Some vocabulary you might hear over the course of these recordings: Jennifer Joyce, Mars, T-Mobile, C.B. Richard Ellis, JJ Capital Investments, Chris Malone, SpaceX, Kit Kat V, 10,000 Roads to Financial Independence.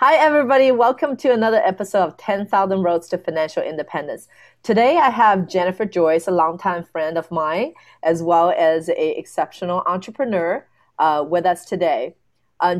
Hi, everybody. Welcome to another episode of 10,000 Roads to Financial Independence. Today, I have Jennifer Joyce, a longtime friend of mine, as well as an exceptional entrepreneur with us today.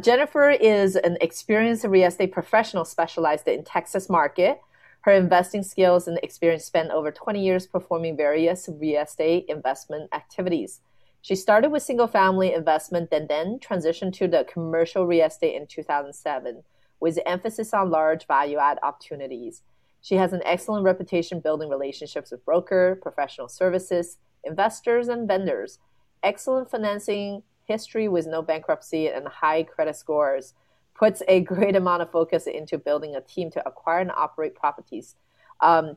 Jennifer is an experienced real estate professional specialized in Texas market. Her investing skills and experience spent over 20 years performing various real estate investment activities. She started with single-family investment and then transitioned to the commercial real estate in 2007. With emphasis on large value-add opportunities. She has an excellent reputation building relationships with brokers, professional services, investors, and vendors, excellent financing history with no bankruptcy and high credit scores, puts a great amount of focus into building a team to acquire and operate properties,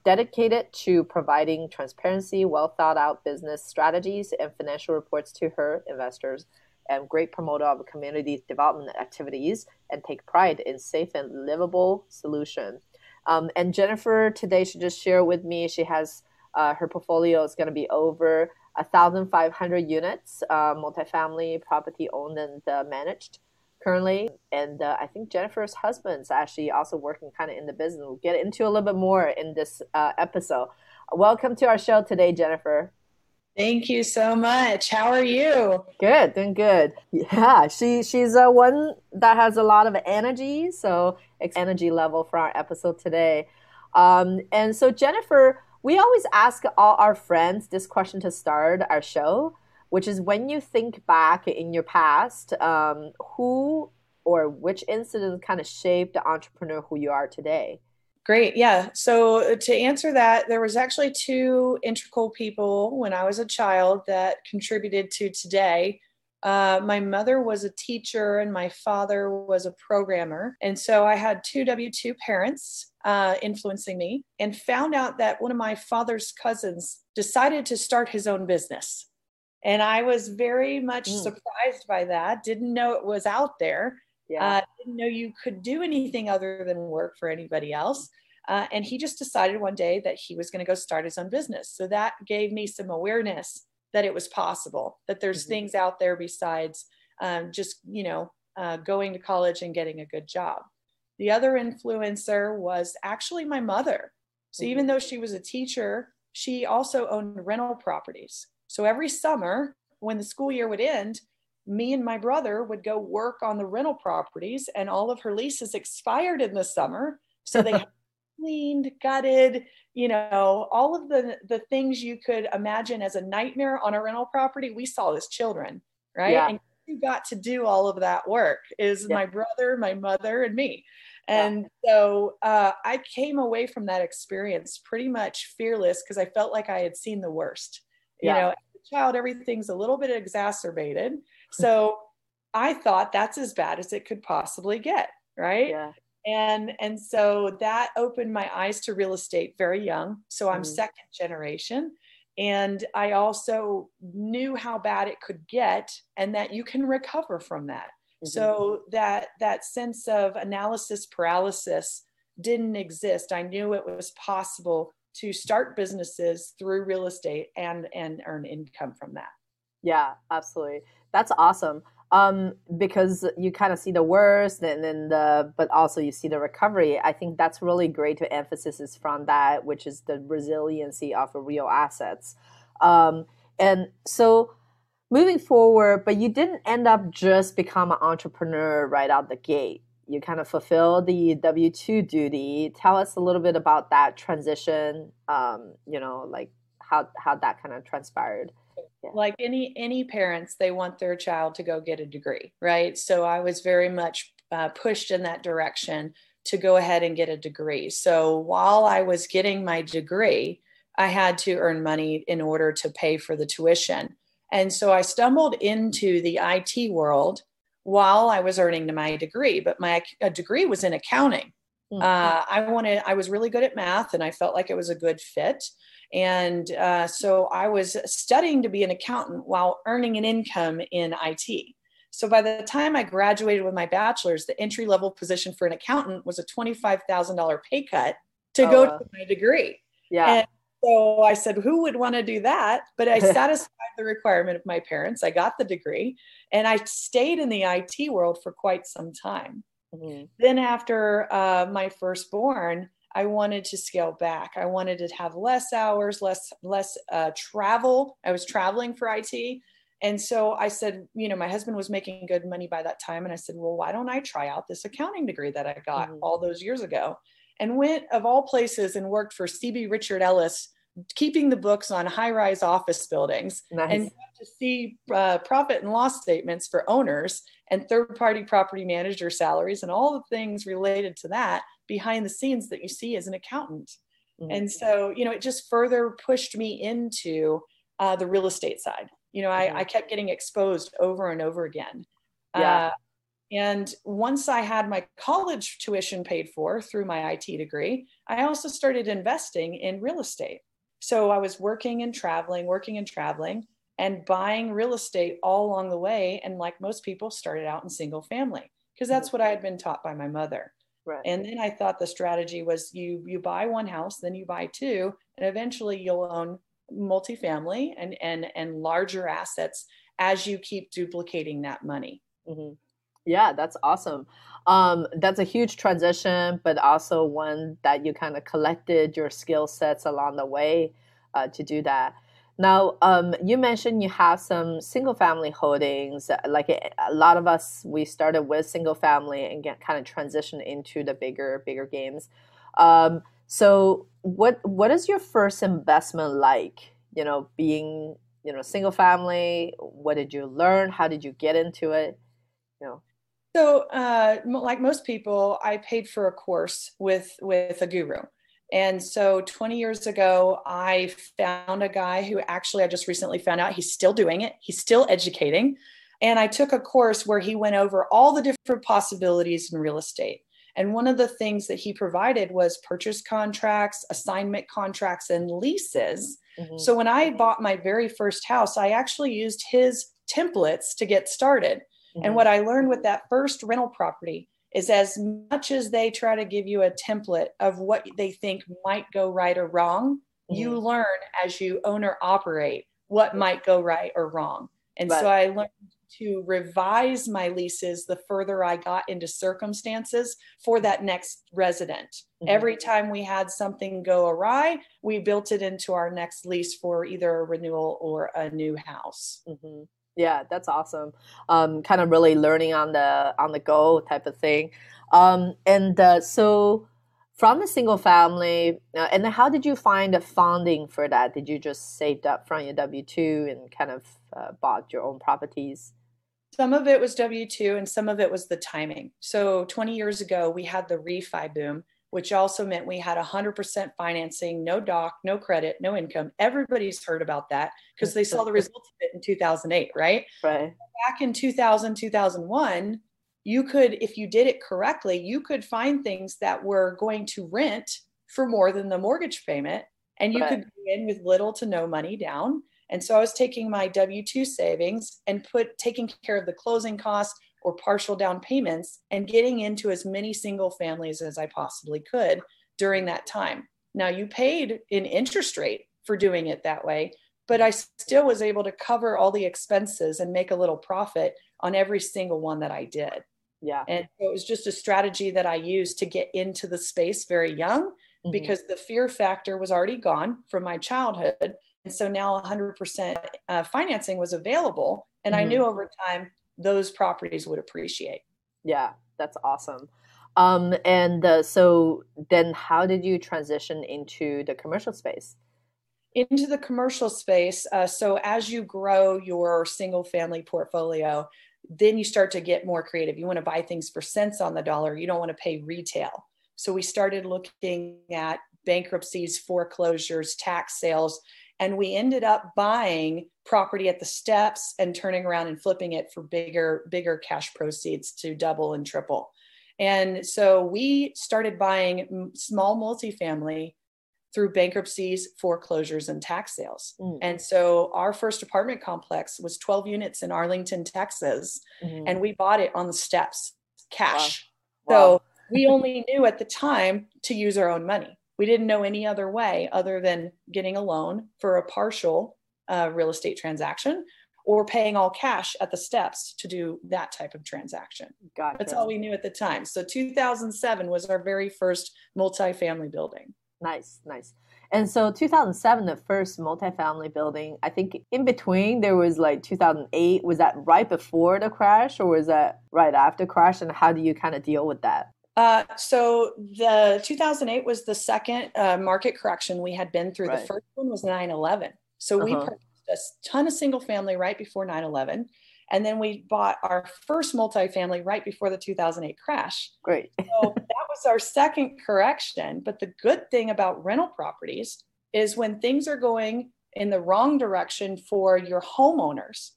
dedicated to providing transparency, well-thought-out business strategies, and financial reports to her investors, and great promoter of community development activities and take pride in safe and livable solution. And Jennifer today, she just shared with me, she has her portfolio is going to be over 1,500 units, multifamily property owned and managed currently. And I think Jennifer's husband's actually also working kind of in the business. We'll get into a little bit more in this episode. Welcome to our show today, Jennifer. Thank you so much. How are you? Good, doing good. Yeah, she's one that has a lot of energy, so energy level for our episode today. And so Jennifer, we always ask all our friends this question to start our show, which is when you think back in your past, who or which incident kind of shaped the entrepreneur who you are today? Great. Yeah. So to answer that, there was actually two integral people when I was a child that contributed to today. My mother was a teacher and my father was a programmer. And so I had two W-2 parents influencing me and found out that one of my father's cousins decided to start his own business. And I was very much surprised by that. Didn't know it was out there. Yeah. Didn't know you could do anything other than work for anybody else. And he just decided one day that he was going to go start his own business. So that gave me some awareness that it was possible, that there's things out there besides just, going to college and getting a good job. The other influencer was actually my mother. So even though she was a teacher, she also owned rental properties. So every summer when the school year would end, me and my brother would go work on the rental properties, and all of her leases expired in the summer. So they cleaned, gutted, all of the things you could imagine as a nightmare on a rental property. We saw as children, right? Yeah. And you got to do all of that work is my brother, my mother, and me. And so I came away from that experience pretty much fearless because I felt like I had seen the worst, child, everything's a little bit exacerbated. So I thought that's as bad as it could possibly get, right? Yeah. And so that opened my eyes to real estate very young. So I'm second generation. And I also knew how bad it could get and that you can recover from that. So that sense of analysis paralysis didn't exist. I knew it was possible to start businesses through real estate and earn income from that. Yeah, absolutely. That's awesome. Because you kind of see the worst and then but also you see the recovery. I think that's really great to emphasis is from that, which is the resiliency of real assets. And so moving forward, but you didn't end up just become an entrepreneur right out the gate. You kind of fulfill the W-2 duty. Tell us a little bit about that transition, like how that kind of transpired. Yeah. Like any parents, they want their child to go get a degree, right? So I was very much pushed in that direction to go ahead and get a degree. So while I was getting my degree, I had to earn money in order to pay for the tuition. And so I stumbled into the IT world while I was earning my degree, but my degree was in accounting. I was really good at math and I felt like it was a good fit. And so I was studying to be an accountant while earning an income in IT. So by the time I graduated with my bachelor's, the entry level position for an accountant was a $25,000 pay cut to go to my degree. Yeah. And so I said, who would want to do that? But I satisfied the requirement of my parents. I got the degree and I stayed in the IT world for quite some time. Mm-hmm. Then after my firstborn, I wanted to scale back. I wanted to have less hours, less travel. I was traveling for IT. And so I said, you know, my husband was making good money by that time. And I said, well, why don't I try out this accounting degree that I got all those years ago, and went of all places and worked for C.B. Richard Ellis, keeping the books on high-rise office buildings. Nice. And got to see profit and loss statements for owners and third-party property manager salaries and all the things related to that behind the scenes that you see as an accountant. Mm-hmm. And so, you know, it just further pushed me into the real estate side. You know, I kept getting exposed over and over again. Yeah. And once I had my college tuition paid for through my IT degree, I also started investing in real estate. So I was working and traveling and buying real estate all along the way. And like most people, started out in single family because that's what I had been taught by my mother. Right. And then I thought the strategy was you buy one house, then you buy two, and eventually you'll own multifamily and larger assets as you keep duplicating that money. Mm-hmm. Yeah, that's awesome. That's a huge transition, but also one that you kind of collected your skill sets along the way to do that. Now, you mentioned you have some single family holdings. Like a lot of us, we started with single family and kind of transitioned into the bigger games. So what is your first investment like, you know, being, you know, single family? What did you learn? How did you get into it? You know. So like most people, I paid for a course with a guru. And so 20 years ago, I found a guy who actually, I just recently found out he's still doing it. He's still educating. And I took a course where he went over all the different possibilities in real estate. And one of the things that he provided was purchase contracts, assignment contracts, and leases. Mm-hmm. So when I bought my very first house, I actually used his templates to get started. Mm-hmm. And what I learned with that first rental property is as much as they try to give you a template of what they think might go right or wrong, mm-hmm. you learn as you own or operate what might go right or wrong. And so I learned to revise my leases the further I got into circumstances for that next resident. Mm-hmm. Every time we had something go awry, we built it into our next lease for either a renewal or a new house. Mm-hmm. Yeah, that's awesome. Kind of really learning on the go type of thing. So from the single family, and how did you find the funding for that? Did you just save up from your W-2 and kind of bought your own properties? Some of it was W-2 and some of it was the timing. So 20 years ago, we had the refi boom, which also meant we had 100% financing, no doc, no credit, no income. Everybody's heard about that because they saw the results of it in 2008, right? Right. Back in 2000, 2001, you could, if you did it correctly, you could find things that were going to rent for more than the mortgage payment, and you could go in with little to no money down. And so I was taking my W-2 savings and taking care of the closing costs or partial down payments and getting into as many single families as I possibly could during that time. Now, you paid an interest rate for doing it that way, but I still was able to cover all the expenses and make a little profit on every single one that I did. Yeah. And so it was just a strategy that I used to get into the space very young, mm-hmm. because the fear factor was already gone from my childhood. And so now 100% financing was available. And mm-hmm. I knew over time, those properties would appreciate. Yeah, that's awesome. So then how did you transition into the commercial space? Into the commercial space. So as you grow your single family portfolio, then you start to get more creative. You want to buy things for cents on the dollar. You don't want to pay retail. So we started looking at bankruptcies, foreclosures, tax sales, and we ended up buying property at the steps and turning around and flipping it for bigger cash proceeds to double and triple. And so we started buying small multifamily through bankruptcies, foreclosures, and tax sales. Mm. And so our first apartment complex was 12 units in Arlington, Texas, and we bought it on the steps, cash. Wow. So we only knew at the time to use our own money. We didn't know any other way other than getting a loan for a partial real estate transaction or paying all cash at the steps to do that type of transaction. Gotcha. That's all we knew at the time. So 2007 was our very first multifamily building. Nice, nice. And so 2007, the first multifamily building, I think in between there was like 2008. Was that right before the crash or was that right after crash? And how do you kind of deal with that? So the 2008 was the second market correction we had been through. Right. The first one was 9/11. So we purchased a ton of single family right before 9/11. And then we bought our first multifamily right before the 2008 crash. Great. So that was our second correction. But the good thing about rental properties is when things are going in the wrong direction for your homeowners,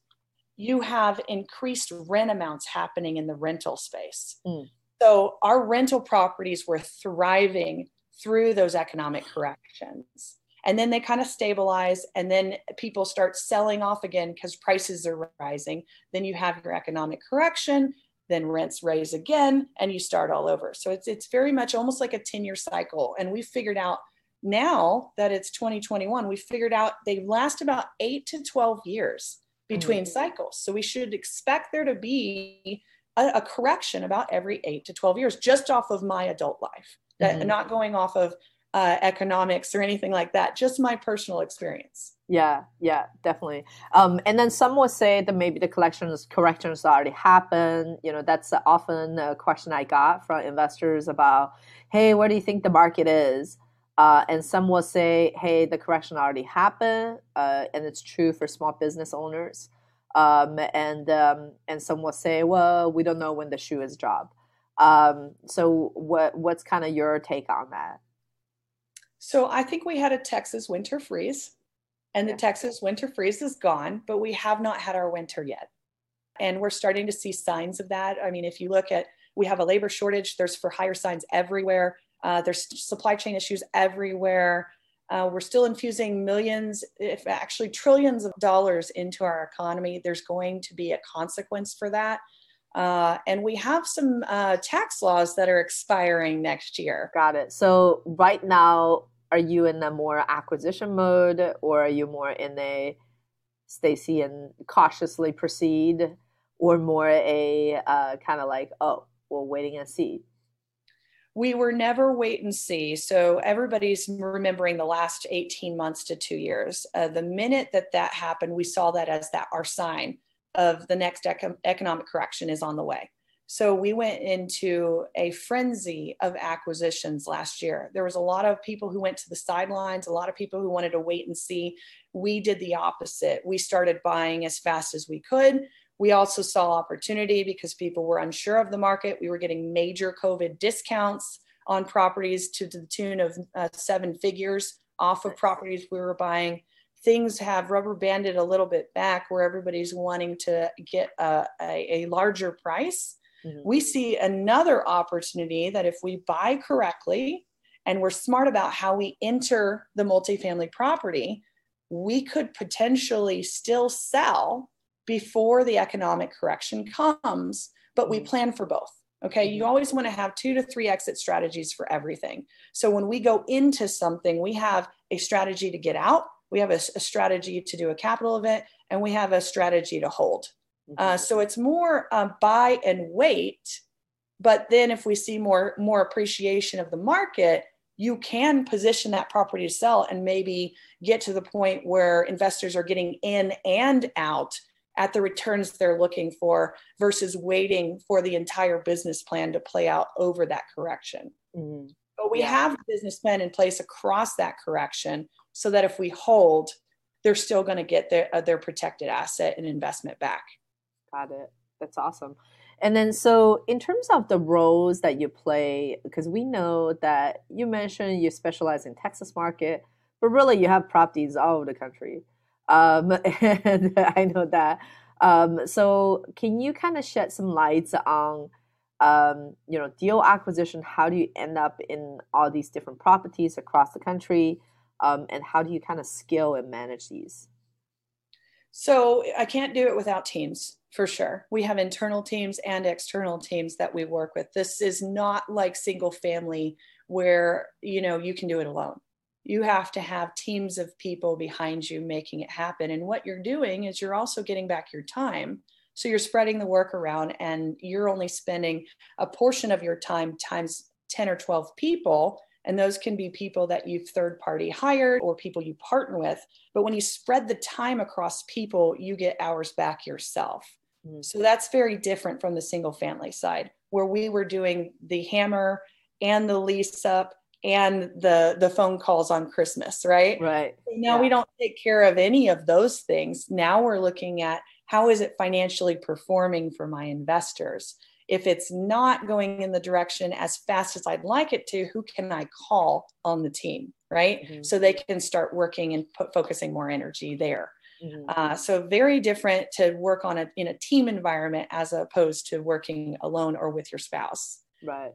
you have increased rent amounts happening in the rental space. Mm. So our rental properties were thriving through those economic corrections. And then they kind of stabilize, and then people start selling off again because prices are rising. Then you have your economic correction, then rents raise again, and you start all over. So it's very much almost like a 10-year cycle. And we figured out now that it's 2021, we figured out they last about 8 to 12 years between cycles. So we should expect there to be a correction about every 8 to 12 years, just off of my adult life, not going off of economics or anything like that, just my personal experience. Yeah, definitely. And then some will say that maybe the corrections already happened. You know, that's often a question I got from investors about, hey, where do you think the market is? And some will say, hey, the correction already happened, and it's true for small business owners. And some will say, well, we don't know when the shoe is dropped. So what's kind of your take on that? So I think we had a Texas winter freeze, and the Texas winter freeze is gone, but we have not had our winter yet. And we're starting to see signs of that. I mean, if you look at, we have a labor shortage, there's for hire signs everywhere. There's supply chain issues everywhere. We're still infusing millions, if actually trillions of dollars into our economy. There's going to be a consequence for that. And we have some tax laws that are expiring next year. Got it. So right now, are you in a more acquisition mode, or are you more in a Stacy and cautiously proceed, or more a kind of like, oh, we're waiting and see? We were never wait and see. So everybody's remembering the last 18 months to 2 years. The minute that happened, we saw that as our sign of the next economic correction is on the way. So we went into a frenzy of acquisitions last year. There was a lot of people who went to the sidelines, a lot of people who wanted to wait and see. We did the opposite. We started buying as fast as we could. We also saw opportunity because people were unsure of the market. We were getting major COVID discounts on properties to the tune of 7 figures off of properties we were buying. Things have rubber banded a little bit back where everybody's wanting to get a larger price. We see another opportunity that if we buy correctly and we're smart about how we enter the multifamily property, we could potentially still sell before the economic correction comes, but we plan for both. Okay. You always want to have 2 to 3 exit strategies for everything. So when we go into something, we have a strategy to get out. We have a strategy to do a capital event, and we have a strategy to hold. So it's more buy and wait. But then if we see more appreciation of the market, you can position that property to sell and maybe get to the point where investors are getting in and out at the returns they're looking for versus waiting for the entire business plan to play out over that correction. But we have the business plan in place across that correction so that if we hold, they're still going to get their protected asset and investment back. Got it. That's awesome. And then so in terms of the roles that you play, because we know that you mentioned you specialize in Texas market, but really you have properties all over the country. And I know that. So can you kind of shed some lights on, deal acquisition? How do you end up in all these different properties across the country? And how do you kind of scale and manage these? So I can't do it without teams, for sure. We have internal teams and external teams that we work with. This is not like single family where, you can do it alone. you have to have teams of people behind you making it happen. And what you're doing is you're also getting back your time. So you're spreading the work around, and you're only spending a portion of your time times 10 or 12 people. And those can be people that you've third party hired or people you partner with. But when you spread the time across people, you get hours back yourself. Mm-hmm. So that's very different from the single family side, where we were doing the hammer and the lease up and the phone calls on Christmas, right? Right. So now we don't take care of any of those things. Now we're looking at how is it financially performing for my investors? If it's not going in the direction as fast as I'd like it to, who can I call on the team, right? Mm-hmm. So they can start working and focusing more energy there. Mm-hmm. So very different to work on in a team environment as opposed to working alone or with your spouse. Right.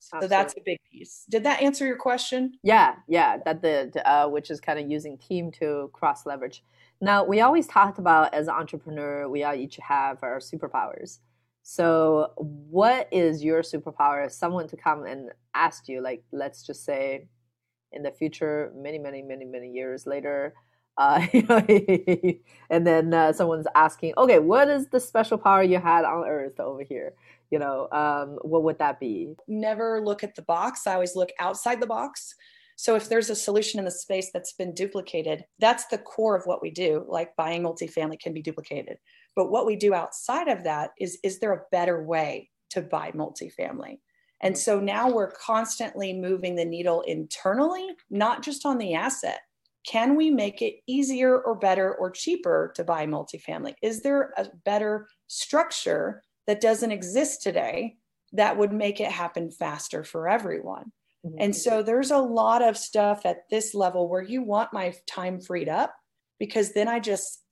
So that's a big piece. Did that answer your question? Yeah. Yeah. That did, which is kind of using team to cross leverage. Now, we always talked about as an entrepreneur, we all each have our superpowers. So what is your superpower if someone to come and ask you, like, let's just say in the future, many, many, many, many years later, and then someone's asking, okay, what is the special power you had on Earth over here? You know, what would that be? Never look at the box. I always look outside the box. So if there's a solution in the space that's been duplicated, that's the core of what we do. Like buying multifamily can be duplicated. But what we do outside of that is there a better way to buy multifamily? And so now we're constantly moving the needle internally, not just on the asset. Can we make it easier or better or cheaper to buy multifamily? Is there a better structure that doesn't exist today that would make it happen faster for everyone? And so there's a lot of stuff at this level where you want my time freed up, because then I just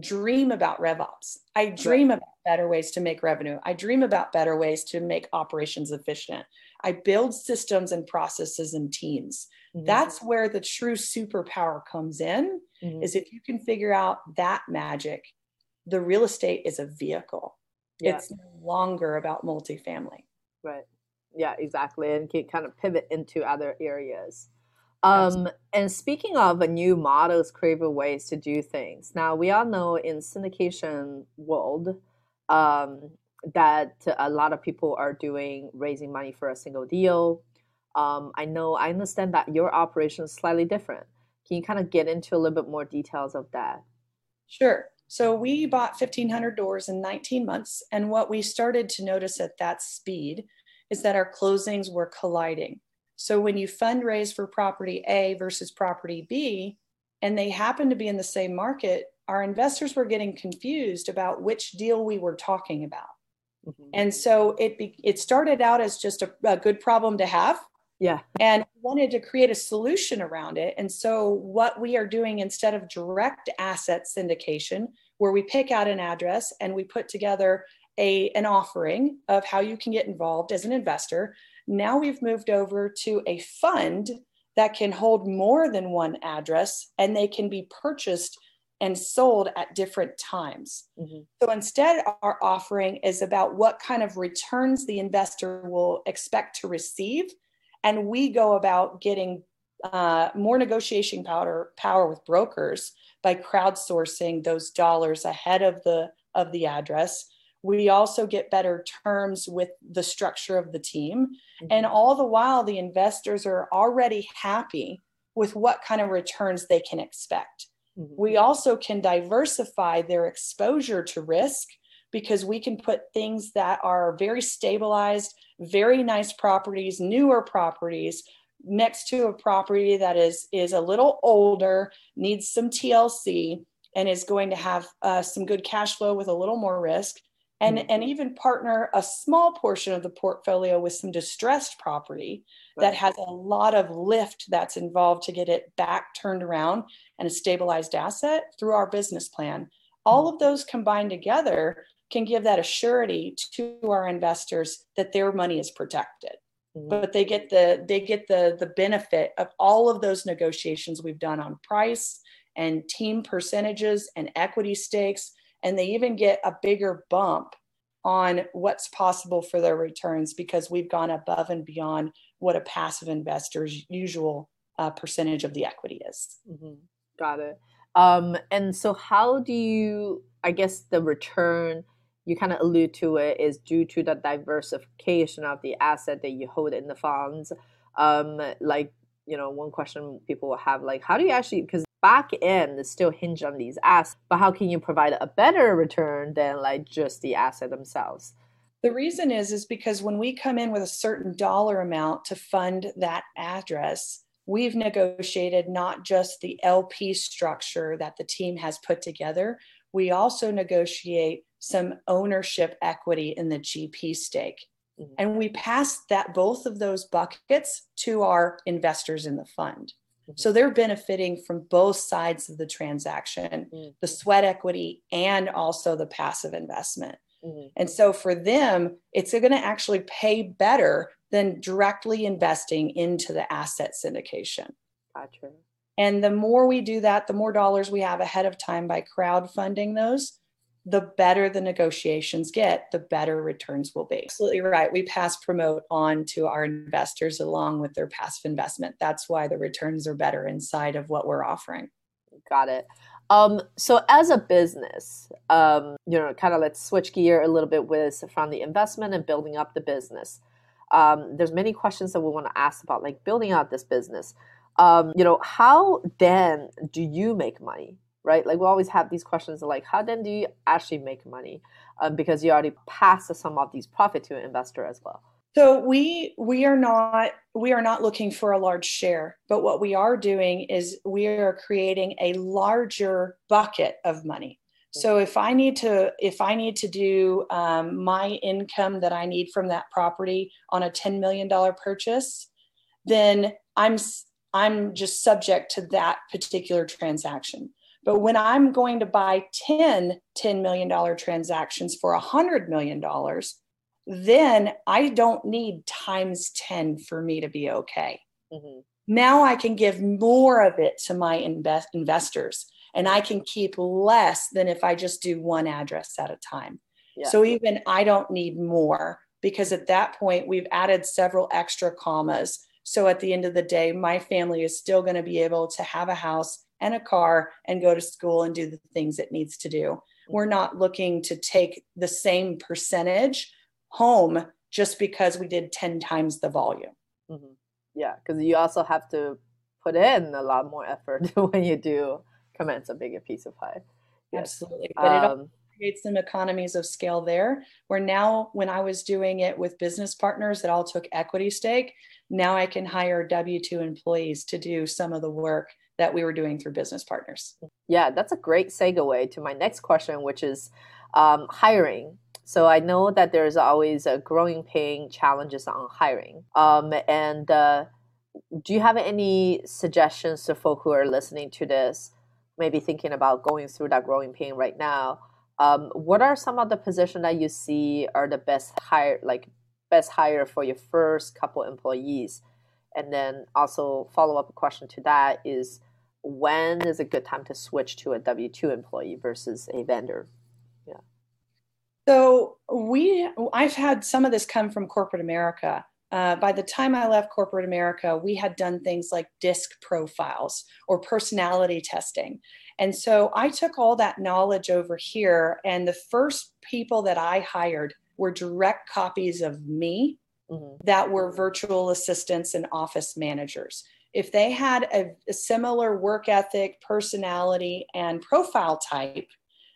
dream about RevOps. I dream about better ways to make revenue. I dream about better ways to make operations efficient. I build systems and processes and teams. Mm-hmm. That's where the true superpower comes in, mm-hmm. is if you can figure out that magic. The real estate is a vehicle. Yeah. It's no longer about multifamily. Right. Yeah, exactly. And can kind of pivot into other areas. And speaking of new models, creative ways to do things. Now, we all know in syndication world that a lot of people are doing raising money for a single deal. I understand that your operation is slightly different. Can you kind of get into a little bit more details of that? Sure. So we bought 1,500 doors in 19 months. And what we started to notice at that speed is that our closings were colliding. So when you fundraise for property A versus property B, and they happen to be in the same market, our investors were getting confused about which deal we were talking about. Mm-hmm. And so it started out as just a good problem to have. Yeah. And wanted to create a solution around it. And so what we are doing, instead of direct asset syndication, where we pick out an address and we put together an offering of how you can get involved as an investor. Now we've moved over to a fund that can hold more than one address, and they can be purchased and sold at different times. Mm-hmm. So instead, our offering is about what kind of returns the investor will expect to receive. And we go about getting more negotiation power with brokers by crowdsourcing those dollars ahead of the address. We also get better terms with the structure of the team. Mm-hmm. And all the while, the investors are already happy with what kind of returns they can expect. Mm-hmm. We also can diversify their exposure to risk, because we can put things that are very stabilized, very nice properties, newer properties, next to a property that is a little older, needs some TLC, and is going to have some good cash flow with a little more risk. And, mm-hmm. and even partner a small portion of the portfolio with some distressed property that has a lot of lift that's involved to get it back turned around and a stabilized asset through our business plan. All mm-hmm. of those combined together can give that assurity to our investors that their money is protected, mm-hmm. but they get the benefit of all of those negotiations we've done on price and team percentages and equity stakes. And they even get a bigger bump on what's possible for their returns, because we've gone above and beyond what a passive investor's usual percentage of the equity is. Mm-hmm. Got it. And so how do you, I guess the return, you kind of allude to it, is due to the diversification of the asset that you hold in the funds. Like, you know, one question people will have, like, how do you actually, because back end is still hinged on these assets, but how can you provide a better return than like just the asset themselves? The reason is because when we come in with a certain dollar amount to fund that address, we've negotiated not just the LP structure that the team has put together, we also negotiate some ownership equity in the GP stake. Mm-hmm. And we pass that, both of those buckets, to our investors in the fund. Mm-hmm. So they're benefiting from both sides of the transaction, mm-hmm. the sweat equity and also the passive investment. Mm-hmm. And so for them, it's going to actually pay better than directly investing into the asset syndication. Gotcha. And the more we do that, the more dollars we have ahead of time by crowdfunding those, the better the negotiations get, the better returns will be. Absolutely right. We pass promote on to our investors along with their passive investment. That's why the returns are better inside of what we're offering. Got it. So as a business, you know, kind of let's switch gear a little bit with from the investment and building up the business. There's many questions that we want to ask about, like building out this business. You know, how then do you make money, right? Like we always have these questions like, how then do you actually make money? Because you already pass some of these profit to an investor as well. So we are not looking for a large share, but what we are doing is we are creating a larger bucket of money. So if I need to do my income that I need from that property on a $10 million purchase, then I'm just subject to that particular transaction. But when I'm going to buy 10 $10 million transactions for $100 million, then I don't need times 10 for me to be okay. Mm-hmm. Now I can give more of it to my investors and I can keep less than if I just do one address at a time. Yeah. So even I don't need more, because at that point we've added several extra commas. So at the end of the day, my family is still going to be able to have a house and a car and go to school and do the things it needs to do. We're not looking to take the same percentage home just because we did 10 times the volume. Mm-hmm. Yeah, because you also have to put in a lot more effort when you do commence a bigger piece of pie. Yes. Absolutely. But it also creates some economies of scale there, where now when I was doing it with business partners that all took equity stake, now I can hire W-2 employees to do some of the work that we were doing through business partners. Yeah, that's a great segue to my next question, which is hiring. So I know that there's always a growing pain challenges on hiring. And do you have any suggestions to folk who are listening to this, maybe thinking about going through that growing pain right now? What are some of the positions that you see are the best hire for your first couple employees? And then also follow up a question to that is, when is a good time to switch to a W-2 employee versus a vendor? So I've had some of this come from corporate America. By the time I left corporate America, we had done things like DISC profiles or personality testing. And so I took all that knowledge over here, and the first people that I hired were direct copies of me mm-hmm. that were virtual assistants and office managers. If they had a similar work ethic, personality, and profile type,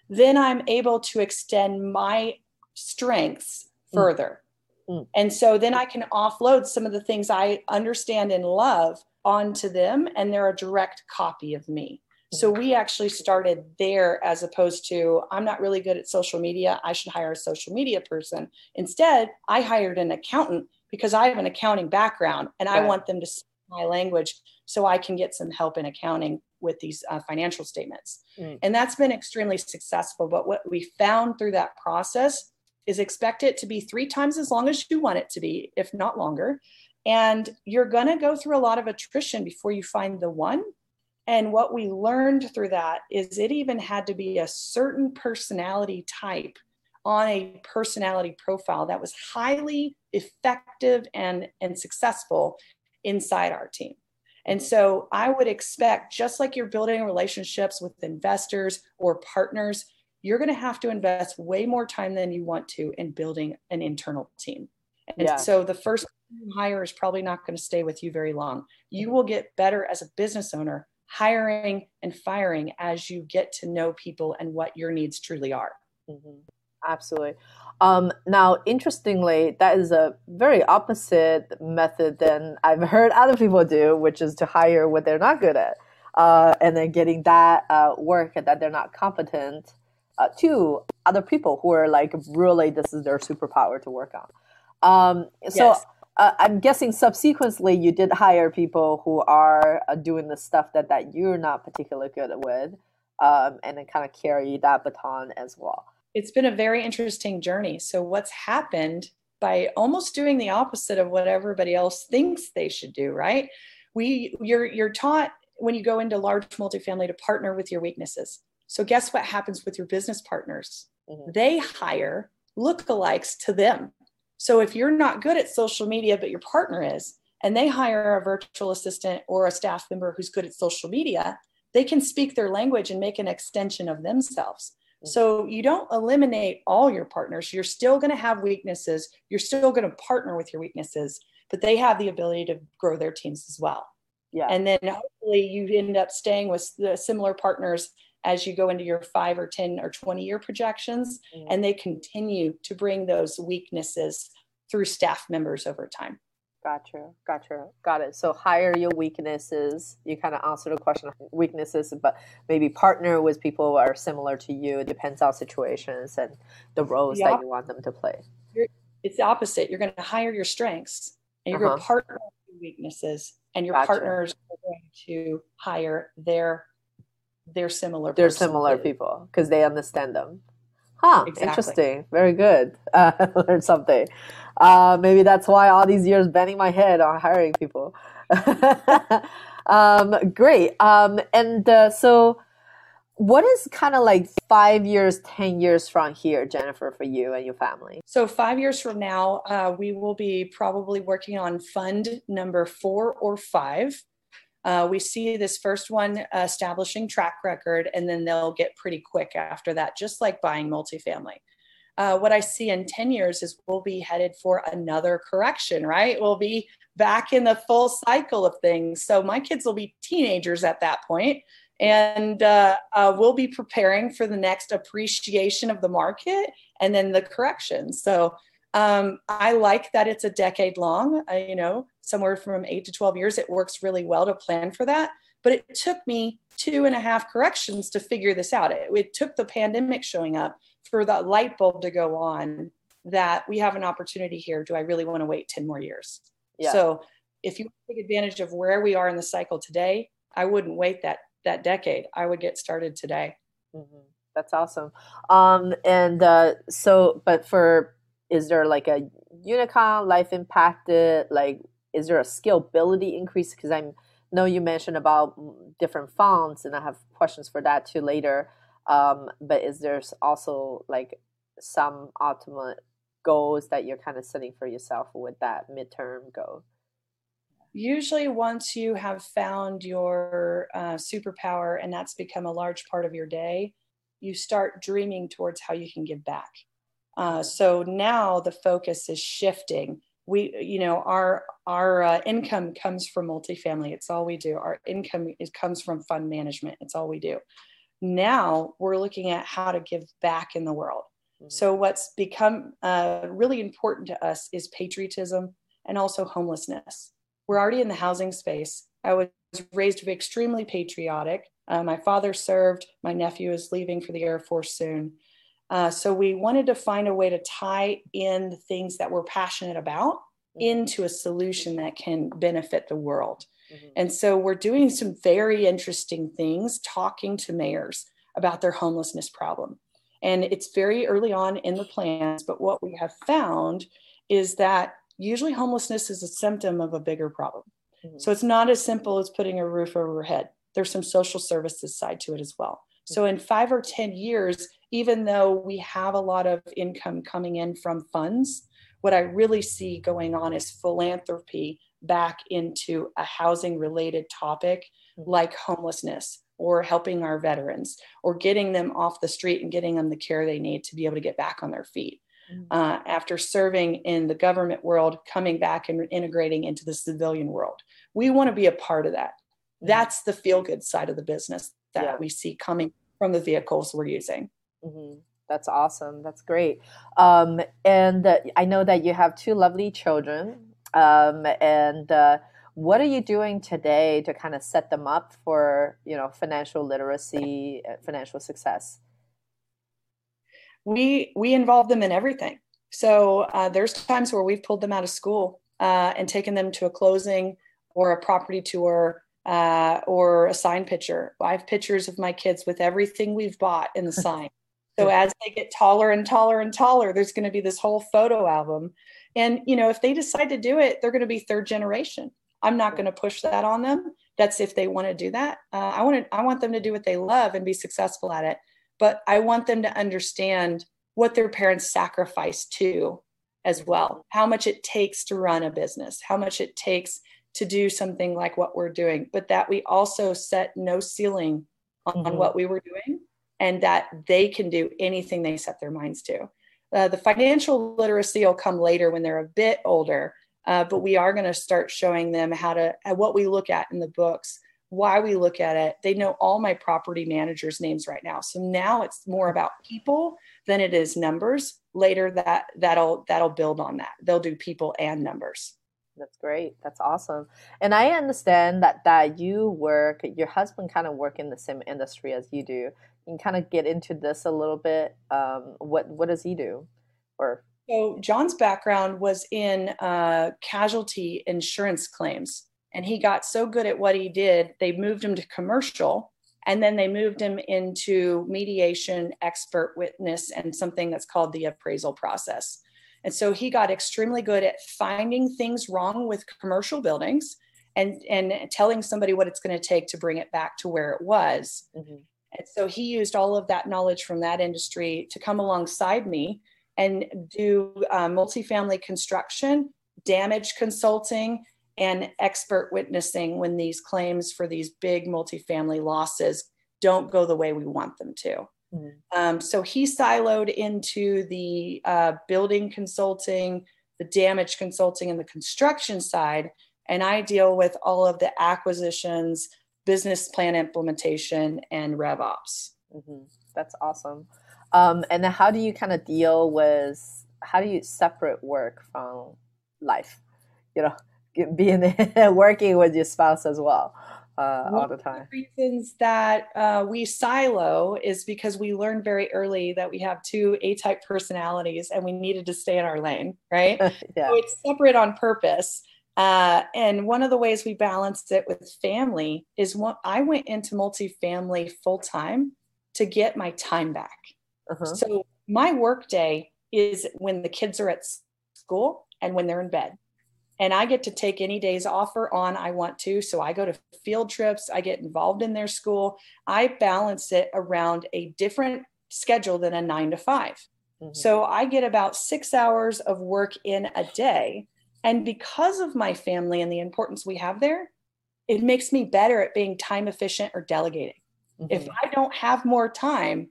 then I'm able to extend my strengths further. Mm. And so then I can offload some of the things I understand and love onto them, and they're a direct copy of me. So we actually started there, as opposed to, I'm not really good at social media, I should hire a social media person. Instead, I hired an accountant because I have an accounting background and I want them to speak my language so I can get some help in accounting with these financial statements. Mm. And that's been extremely successful. But what we found through that process is, expect it to be 3 times as long as you want it to be, if not longer. And you're going to go through a lot of attrition before you find the one. And what we learned through that is, it even had to be a certain personality type on a personality profile that was highly effective and successful inside our team. And so I would expect, just like you're building relationships with investors or partners, you're going to have to invest way more time than you want to in building an internal team. And so the first hire is probably not going to stay with you very long. You will get better as a business owner, hiring and firing as you get to know people and what your needs truly are. Mm-hmm. Absolutely. Now, interestingly, that is a very opposite method than I've heard other people do, which is to hire what they're not good at, and then getting that work that they're not competent to other people who are like, really, this is their superpower to work on. I'm guessing subsequently you did hire people who are doing the stuff that you're not particularly good with, and then kind of carry that baton as well. It's been a very interesting journey. So what's happened by almost doing the opposite of what everybody else thinks they should do, right? You're taught when you go into large multifamily to partner with your weaknesses. So guess what happens with your business partners? Mm-hmm. They hire lookalikes to them. So if you're not good at social media, but your partner is, and they hire a virtual assistant or a staff member who's good at social media, they can speak their language and make an extension of themselves. So you don't eliminate all your partners. You're still going to have weaknesses. You're still going to partner with your weaknesses, but they have the ability to grow their teams as well. Yeah. And then hopefully you end up staying with the similar partners as you go into your 5 or 10 or 20-year projections, mm-hmm. and they continue to bring those weaknesses through staff members over time. Gotcha. Got it. So hire your weaknesses. You kind of answered the question of weaknesses, but maybe partner with people who are similar to you. It depends on situations and the roles that you want them to play. It's the opposite. You're going to hire your strengths and you're going to partner with your weaknesses, and your partners are going to hire their similar people because they understand them. Huh, exactly. Interesting. Very good. I learned something. Maybe that's why all these years banging my head on hiring people. Great. So what is kind of like 5 years, 10 years from here, Jennifer, for you and your family? So 5 years from now, we will be probably working on fund number 4 or 5. We see this first one establishing track record, and then they'll get pretty quick after that, just like buying multifamily. What I see in 10 years is we'll be headed for another correction, right? We'll be back in the full cycle of things. So my kids will be teenagers at that point, and we'll be preparing for the next appreciation of the market and then the correction. So I like that it's a decade long, somewhere from 8 to 12 years. It works really well to plan for that. But it took me 2.5 corrections to figure this out. It took the pandemic showing up for the light bulb to go on that we have an opportunity here. Do I really want to wait 10 more years? Yeah. So if you take advantage of where we are in the cycle today, I wouldn't wait that decade. I would get started today. Mm-hmm. That's awesome. Is there like a unicorn life impacted? Like, is there a scalability increase? Because I know you mentioned about different funds, and I have questions for that too later. But is there also like some ultimate goals that you're kind of setting for yourself with that midterm goal? Usually once you have found your superpower and that's become a large part of your day, you start dreaming towards how you can give back. So now the focus is shifting. Our income comes from multifamily. It's all we do. Our income comes from fund management. It's all we do. Now we're looking at how to give back in the world. Mm-hmm. So what's become really important to us is patriotism and also homelessness. We're already in the housing space. I was raised to be extremely patriotic. My father served. My nephew is leaving for the Air Force soon. So we wanted to find a way to tie in the things that we're passionate about into a solution that can benefit the world. Mm-hmm. And so we're doing some very interesting things, talking to mayors about their homelessness problem. And it's very early on in the plans, but what we have found is that usually homelessness is a symptom of a bigger problem. Mm-hmm. So it's not as simple as putting a roof over your head. There's some social services side to it as well. So in 5 or 10 years, even though we have a lot of income coming in from funds, what I really see going on is philanthropy back into a housing related topic like homelessness or helping our veterans or getting them off the street and getting them the care they need to be able to get back on their feet. After serving in the government world, coming back and integrating into the civilian world. We want to be a part of that. That's the feel-good side of the business that we see coming from the vehicles we're using. Mm-hmm. That's awesome. That's great. And I know that you have two lovely children. And what are you doing today to kind of set them up for, you know, financial literacy, financial success? We involve them in everything. So there's times where we've pulled them out of school and taken them to a closing or a property tour or a sign picture. I have pictures of my kids with everything we've bought in the sign. So as they get taller and taller and taller, there's going to be this whole photo album. And, you know, if they decide to do it, they're going to be third generation. I'm not going to push that on them. That's if they want to do that. I want them to do what they love and be successful at it. But I want them to understand what their parents sacrificed to as well, how much it takes to run a business, how much it takes to do something like what we're doing, but that we also set no ceiling on what we were doing and that they can do anything they set their minds to. The financial literacy will come later when they're a bit older, but we are going to start showing them how to, what we look at in the books, why we look at it. They know all my property managers' names right now. So now it's more about people than it is numbers. Later that'll build on that. They'll do people and numbers. That's great. That's awesome. And I understand that your husband kind of work in the same industry as you do. You can kind of get into this a little bit. What does he do? So John's background was in casualty insurance claims. And he got so good at what he did, they moved him to commercial, and then they moved him into mediation, expert witness, and something that's called the appraisal process. And so he got extremely good at finding things wrong with commercial buildings and telling somebody what it's going to take to bring it back to where it was. Mm-hmm. And so he used all of that knowledge from that industry to come alongside me and do multifamily construction, damage consulting, and expert witnessing when these claims for these big multifamily losses don't go the way we want them to. So he siloed into the building consulting, the damage consulting, and the construction side. And I deal with all of the acquisitions, business plan implementation, and RevOps. Mm-hmm. That's awesome. And then how do you separate work from life? You know, being working with your spouse as well all the time. One of the reasons that we silo is because we learned very early that we have two A-type personalities and we needed to stay in our lane, right? Yeah. So it's separate on purpose. And one of the ways we balanced it with family is I went into multifamily full-time to get my time back. Uh-huh. So my work day is when the kids are at school and when they're in bed. And I get to take any days offer on I want to. So I go to field trips. I get involved in their school. I balance it around a different schedule than a 9-to-5. Mm-hmm. So I get about 6 hours of work in a day. And because of my family and the importance we have there, it makes me better at being time efficient or delegating. Mm-hmm. If I don't have more time,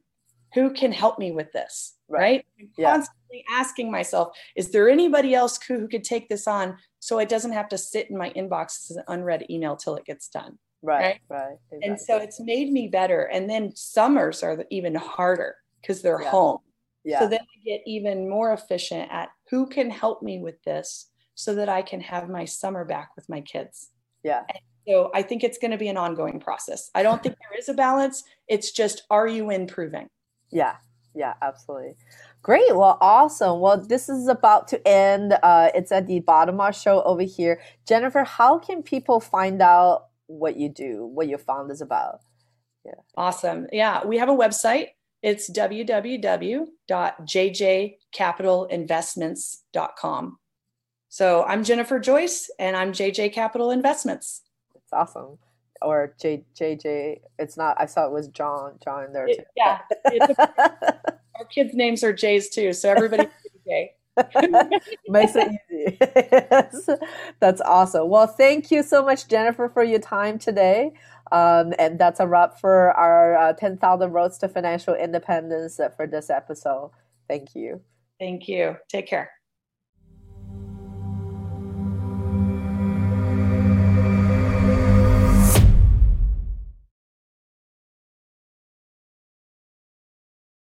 who can help me with this? Right? Yeah. Constantly asking myself, is there anybody else who could take this on so it doesn't have to sit in my inbox as an unread email till it gets done? Right. Exactly. And so it's made me better. And then summers are even harder because they're home. Yeah. So then I get even more efficient at who can help me with this so that I can have my summer back with my kids. Yeah. And so I think it's going to be an ongoing process. I don't think there is a balance. It's just, are you improving? Yeah. Yeah, absolutely. Great. Well, awesome. Well, this is about to end. It's at the bottom of our show over here. Jennifer, how can people find out what you do, what your fund is about? Yeah. Awesome. Yeah. We have a website. It's www.jjcapitalinvestments.com. So I'm Jennifer Joyce and I'm JJ Capital Investments. That's awesome. Or JJ, it's not, I saw it was John there too. Yeah. Our kids' names are J's too, so everybody's J. Makes it easy. Yes, that's awesome. Well, thank you so much, Jennifer, for your time today. And that's a wrap for our 10,000 Roads to Financial Independence for this episode. Thank you. Thank you. Take care.